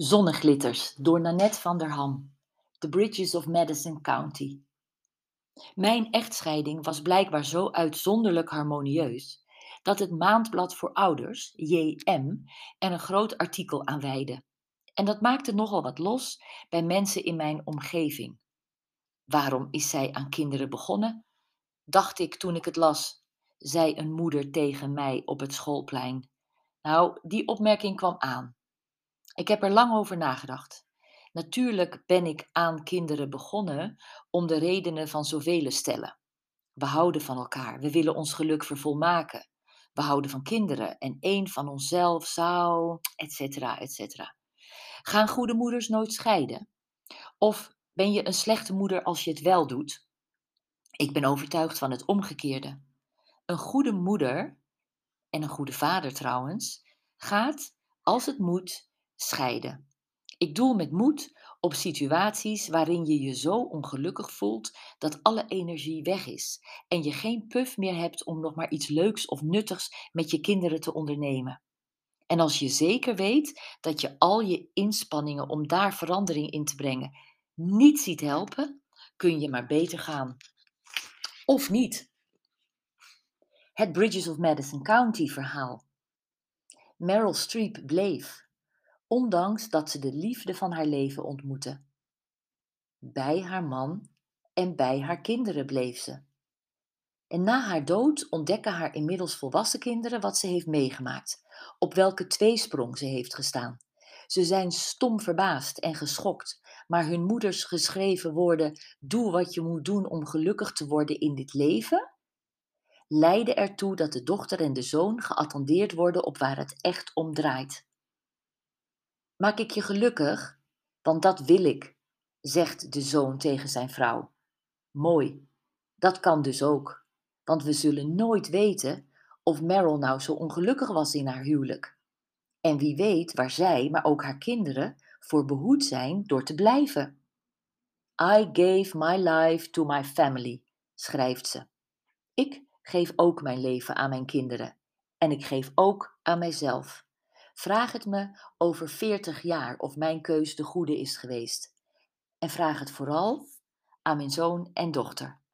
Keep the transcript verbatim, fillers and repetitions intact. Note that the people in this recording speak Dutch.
Zonneglitters door Nanette van der Ham. The Bridges of Madison County. Mijn echtscheiding was blijkbaar zo uitzonderlijk harmonieus dat het Maandblad voor Ouders, J M, er een groot artikel aan wijdde. En dat maakte nogal wat los bij mensen in mijn omgeving. Waarom is zij aan kinderen begonnen? Dacht ik toen ik het las, zei een moeder tegen mij op het schoolplein. Nou, die opmerking kwam aan. Ik heb er lang over nagedacht. Natuurlijk ben ik aan kinderen begonnen om de redenen van zoveel stellen. We houden van elkaar, we willen ons geluk vervolmaken. We houden van kinderen en één van onszelf zou, et cetera, et cetera. Gaan goede moeders nooit scheiden? Of ben je een slechte moeder als je het wel doet? Ik ben overtuigd van het omgekeerde. Een goede moeder, en een goede vader trouwens, gaat, als het moet, scheiden. Ik doel met moed op situaties waarin je je zo ongelukkig voelt dat alle energie weg is en je geen puf meer hebt om nog maar iets leuks of nuttigs met je kinderen te ondernemen. En als je zeker weet dat je al je inspanningen om daar verandering in te brengen niet ziet helpen, kun je maar beter gaan. Of niet. Het Bridges of Madison County verhaal. Meryl Streep bleef. Ondanks dat ze de liefde van haar leven ontmoette. Bij haar man en bij haar kinderen bleef ze. En na haar dood ontdekken haar inmiddels volwassen kinderen wat ze heeft meegemaakt, op welke tweesprong ze heeft gestaan. Ze zijn stom verbaasd en geschokt, maar hun moeders geschreven woorden, doe wat je moet doen om gelukkig te worden in dit leven, leiden ertoe dat de dochter en de zoon geattendeerd worden op waar het echt om draait. Maak ik je gelukkig, want dat wil ik, zegt de zoon tegen zijn vrouw. Mooi, dat kan dus ook, want we zullen nooit weten of Meryl nou zo ongelukkig was in haar huwelijk. En wie weet waar zij, maar ook haar kinderen, voor behoed zijn door te blijven. I gave my life to my family, schrijft ze. Ik geef ook mijn leven aan mijn kinderen en ik geef ook aan mijzelf. Vraag het me over veertig jaar of mijn keus de goede is geweest. En vraag het vooral aan mijn zoon en dochter.